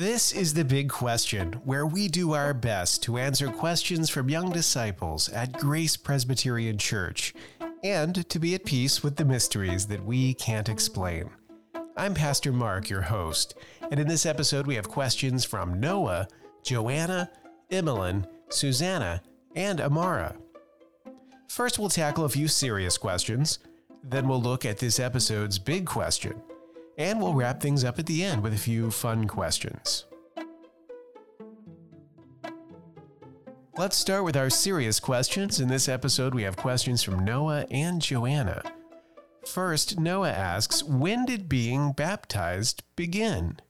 This is The Big Question, where we do our best to answer questions from young disciples at Grace Presbyterian Church, and to be at peace with the mysteries that we can't explain. I'm Pastor Mark, your host, and in this episode we have questions from Noah, Joanna, Emmeline, Susanna, and Amara. First we'll tackle a few serious questions, then we'll look at this episode's big question, and we'll wrap things up at the end with a few fun questions. Let's start with our serious questions. In this episode, we have questions from Noah and Joanna. First, Noah asks, when did being baptized begin?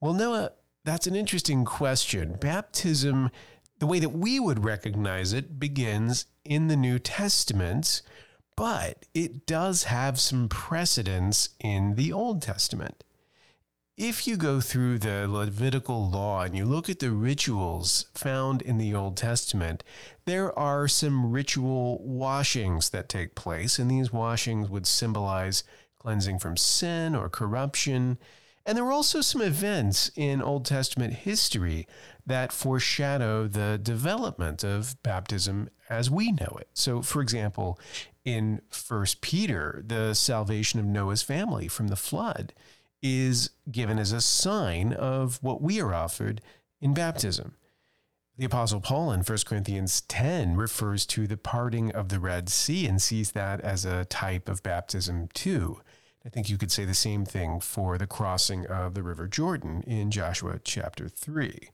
Well, Noah, that's an interesting question. Baptism, the way that we would recognize it, begins in the New Testament, but it does have some precedence in the Old Testament. If you go through the Levitical law and you look at the rituals found in the Old Testament, there are some ritual washings that take place, and these washings would symbolize cleansing from sin or corruption. And there were also some events in Old Testament history that foreshadow the development of baptism as we know it. So, for example, in 1 Peter, the salvation of Noah's family from the flood is given as a sign of what we are offered in baptism. The Apostle Paul in 1 Corinthians 10 refers to the parting of the Red Sea and sees that as a type of baptism too. I think you could say the same thing for the crossing of the River Jordan in Joshua chapter 3.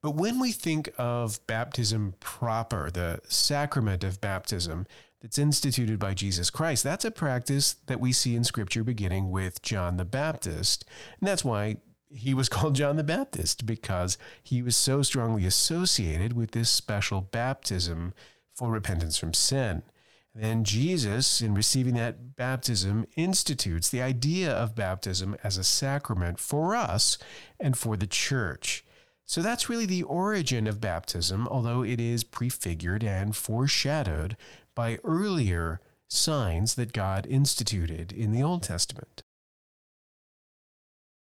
But when we think of baptism proper, the sacrament of baptism that's instituted by Jesus Christ, that's a practice that we see in Scripture beginning with John the Baptist. And that's why he was called John the Baptist, because he was so strongly associated with this special baptism for repentance from sin. Then Jesus, in receiving that baptism, institutes the idea of baptism as a sacrament for us and for the church. So that's really the origin of baptism, although it is prefigured and foreshadowed by earlier signs that God instituted in the Old Testament.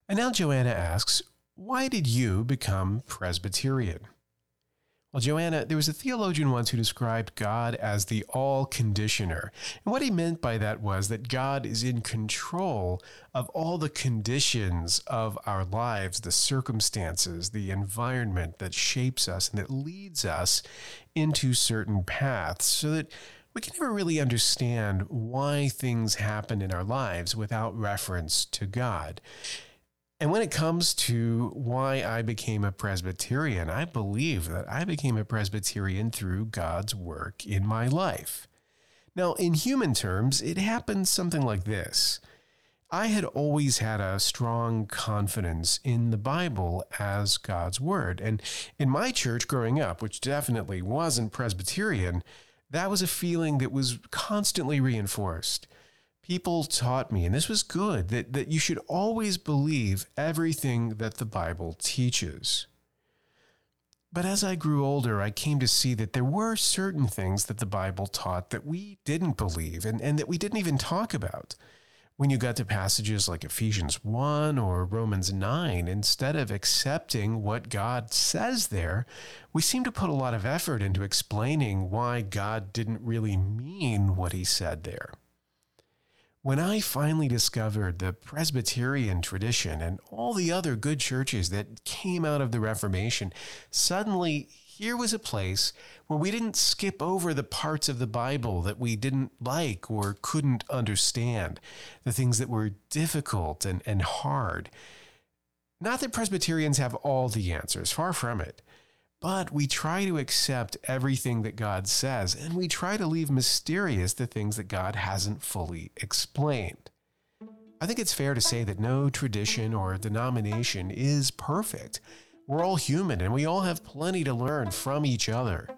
And now Joanna asks, why did you become Presbyterian? Well, Joanna, there was a theologian once who described God as the all-conditioner. And what he meant by that was that God is in control of all the conditions of our lives, the circumstances, the environment that shapes us and that leads us into certain paths, so that we can never really understand why things happen in our lives without reference to God. And when it comes to why I became a Presbyterian, I believe that I became a Presbyterian through God's work in my life. Now, in human terms, it happened something like this. I had always had a strong confidence in the Bible as God's Word. And in my church growing up, which definitely wasn't Presbyterian, that was a feeling that was constantly reinforced. People taught me, and this was good, that you should always believe everything that the Bible teaches. But as I grew older, I came to see that there were certain things that the Bible taught that we didn't believe and that we didn't even talk about. When you got to passages like Ephesians 1 or Romans 9, instead of accepting what God says there, we seem to put a lot of effort into explaining why God didn't really mean what he said there. When I finally discovered the Presbyterian tradition and all the other good churches that came out of the Reformation, suddenly here was a place where we didn't skip over the parts of the Bible that we didn't like or couldn't understand, the things that were difficult and hard. Not that Presbyterians have all the answers, far from it. But we try to accept everything that God says, and we try to leave mysterious the things that God hasn't fully explained. I think it's fair to say that no tradition or denomination is perfect. We're all human, and we all have plenty to learn from each other.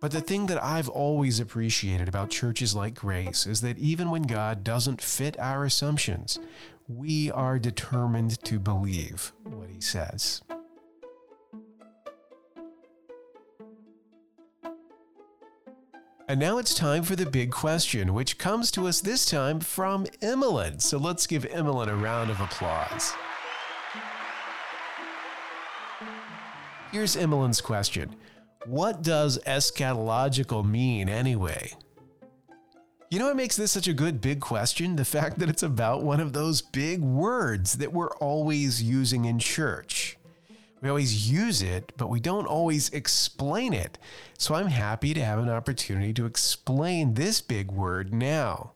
But the thing that I've always appreciated about churches like Grace is that even when God doesn't fit our assumptions, we are determined to believe what he says. And now it's time for the big question, which comes to us this time from Emmeline. So let's give Emmeline a round of applause. Here's Emmeline's question. What does eschatological mean anyway? You know what makes this such a good big question? The fact that it's about one of those big words that we're always using in church. We always use it, but we don't always explain it. So I'm happy to have an opportunity to explain this big word now.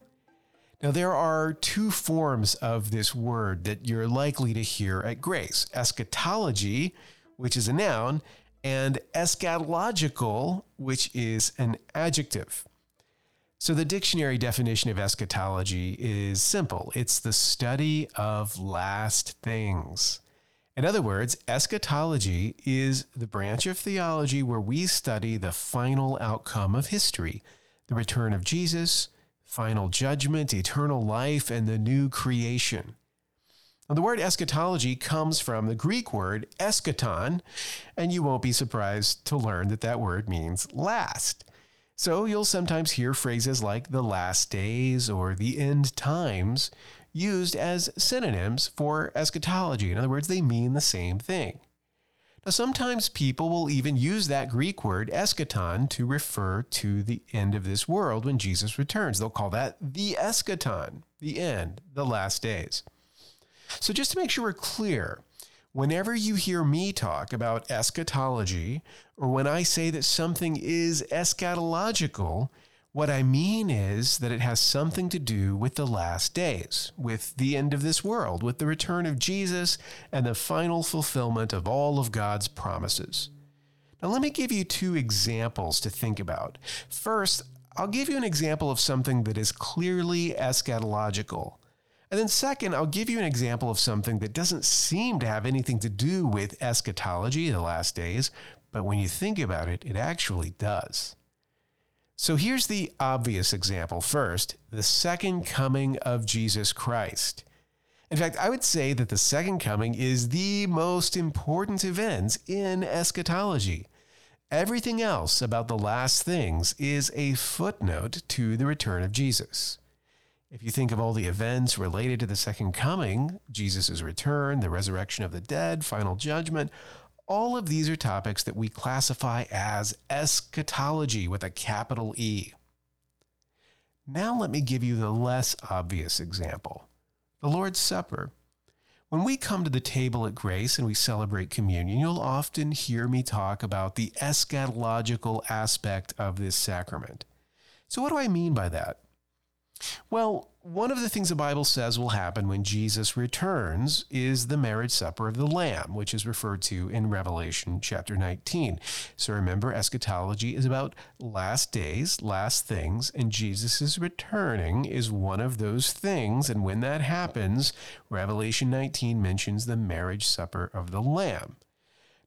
Now, there are two forms of this word that you're likely to hear at Grace. Eschatology, which is a noun, and eschatological, which is an adjective. So the dictionary definition of eschatology is simple. It's the study of last things. In other words, eschatology is the branch of theology where we study the final outcome of history, the return of Jesus, final judgment, eternal life, and the new creation. Now, the word eschatology comes from the Greek word eschaton, and you won't be surprised to learn that that word means last. So you'll sometimes hear phrases like the last days or the end times used as synonyms for eschatology. In other words, they mean the same thing. Now, sometimes people will even use that Greek word eschaton to refer to the end of this world when Jesus returns. They'll call that the eschaton, the end, the last days. So just to make sure we're clear, whenever you hear me talk about eschatology, or when I say that something is eschatological, what I mean is that it has something to do with the last days, with the end of this world, with the return of Jesus, and the final fulfillment of all of God's promises. Now, let me give you two examples to think about. First, I'll give you an example of something that is clearly eschatological. And then second, I'll give you an example of something that doesn't seem to have anything to do with eschatology, the last days, but when you think about it, it actually does. So here's the obvious example first, the second coming of Jesus Christ. In fact, I would say that the second coming is the most important event in eschatology. Everything else about the last things is a footnote to the return of Jesus. If you think of all the events related to the second coming, Jesus' return, the resurrection of the dead, final judgment, all of these are topics that we classify as eschatology with a capital E. Now let me give you the less obvious example, the Lord's Supper. When we come to the table at Grace and we celebrate communion, you'll often hear me talk about the eschatological aspect of this sacrament. So what do I mean by that? Well, one of the things the Bible says will happen when Jesus returns is the marriage supper of the Lamb, which is referred to in Revelation chapter 19. So remember, eschatology is about last days, last things, and Jesus' returning is one of those things. And when that happens, Revelation 19 mentions the marriage supper of the Lamb.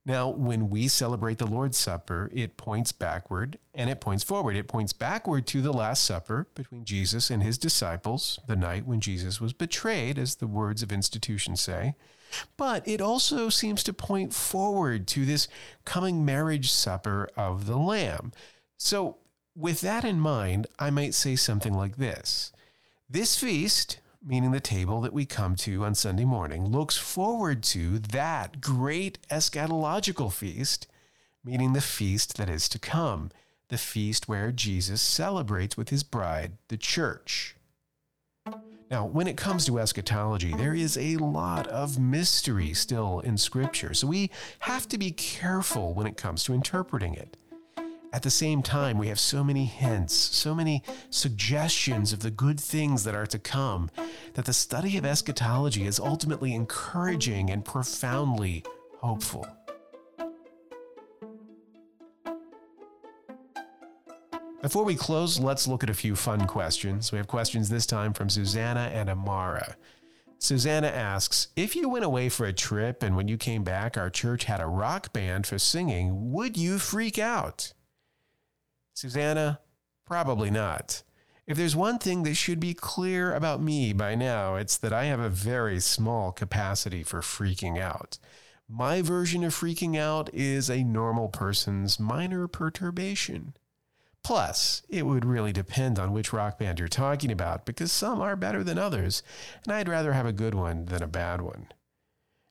Now, when we celebrate the Lord's Supper, it points backward and it points forward. It points backward to the Last Supper between Jesus and his disciples, the night when Jesus was betrayed, as the words of institution say. But it also seems to point forward to this coming marriage supper of the Lamb. So with that in mind, I might say something like this. This feast, meaning the table that we come to on Sunday morning, looks forward to that great eschatological feast, meaning the feast that is to come, the feast where Jesus celebrates with his bride, the church. Now, when it comes to eschatology, there is a lot of mystery still in Scripture, so we have to be careful when it comes to interpreting it. At the same time, we have so many hints, so many suggestions of the good things that are to come, that the study of eschatology is ultimately encouraging and profoundly hopeful. Before we close, let's look at a few fun questions. We have questions this time from Susanna and Amara. Susanna asks, if you went away for a trip and when you came back, our church had a rock band for singing, would you freak out? Susanna, probably not. If there's one thing that should be clear about me by now, it's that I have a very small capacity for freaking out. My version of freaking out is a normal person's minor perturbation. Plus, it would really depend on which rock band you're talking about, because some are better than others, and I'd rather have a good one than a bad one.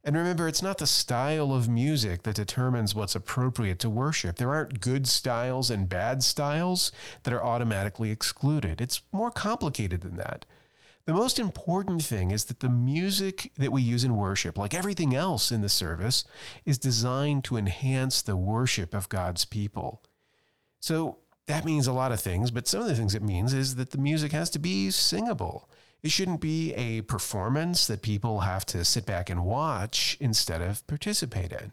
And remember, it's not the style of music that determines what's appropriate to worship. There aren't good styles and bad styles that are automatically excluded. It's more complicated than that. The most important thing is that the music that we use in worship, like everything else in the service, is designed to enhance the worship of God's people. So that means a lot of things, but some of the things it means is that the music has to be singable. It shouldn't be a performance that people have to sit back and watch instead of participate in.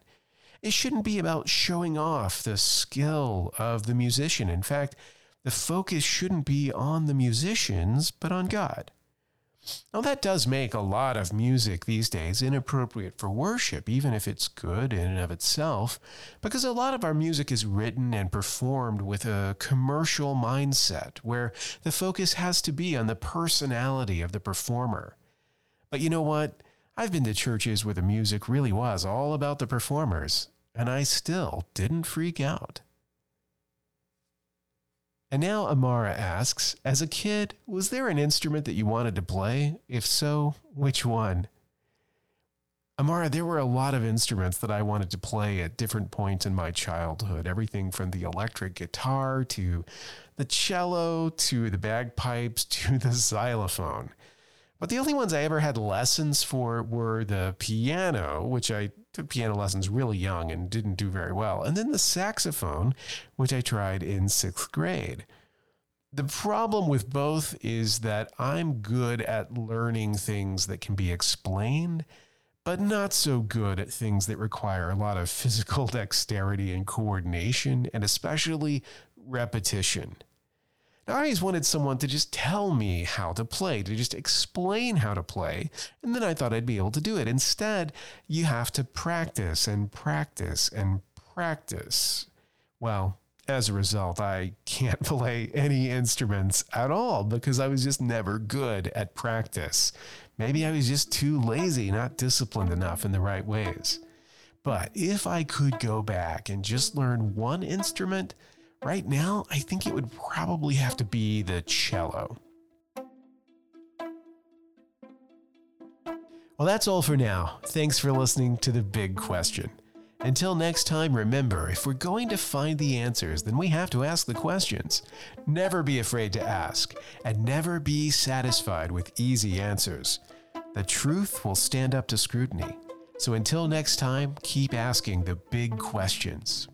It shouldn't be about showing off the skill of the musician. In fact, the focus shouldn't be on the musicians, but on God. Now, that does make a lot of music these days inappropriate for worship, even if it's good in and of itself, because a lot of our music is written and performed with a commercial mindset where the focus has to be on the personality of the performer. But you know what? I've been to churches where the music really was all about the performers, and I still didn't freak out. And now Amara asks, as a kid, was there an instrument that you wanted to play? If so, which one? Amara, there were a lot of instruments that I wanted to play at different points in my childhood. Everything from the electric guitar to the cello to the bagpipes to the xylophone. But the only ones I ever had lessons for were the piano, which I took piano lessons really young and didn't do very well, and then the saxophone, which I tried in 6th grade. The problem with both is that I'm good at learning things that can be explained, but not so good at things that require a lot of physical dexterity and coordination, and especially repetition. I always wanted someone to just tell me how to play, to just explain how to play, and then I thought I'd be able to do it. Instead, you have to practice and practice and practice. Well, as a result, I can't play any instruments at all because I was just never good at practice. Maybe I was just too lazy, not disciplined enough in the right ways. But if I could go back and just learn one instrument, right now, I think it would probably have to be the cello. Well, that's all for now. Thanks for listening to The Big Question. Until next time, remember, if we're going to find the answers, then we have to ask the questions. Never be afraid to ask, and never be satisfied with easy answers. The truth will stand up to scrutiny. So until next time, keep asking the big questions.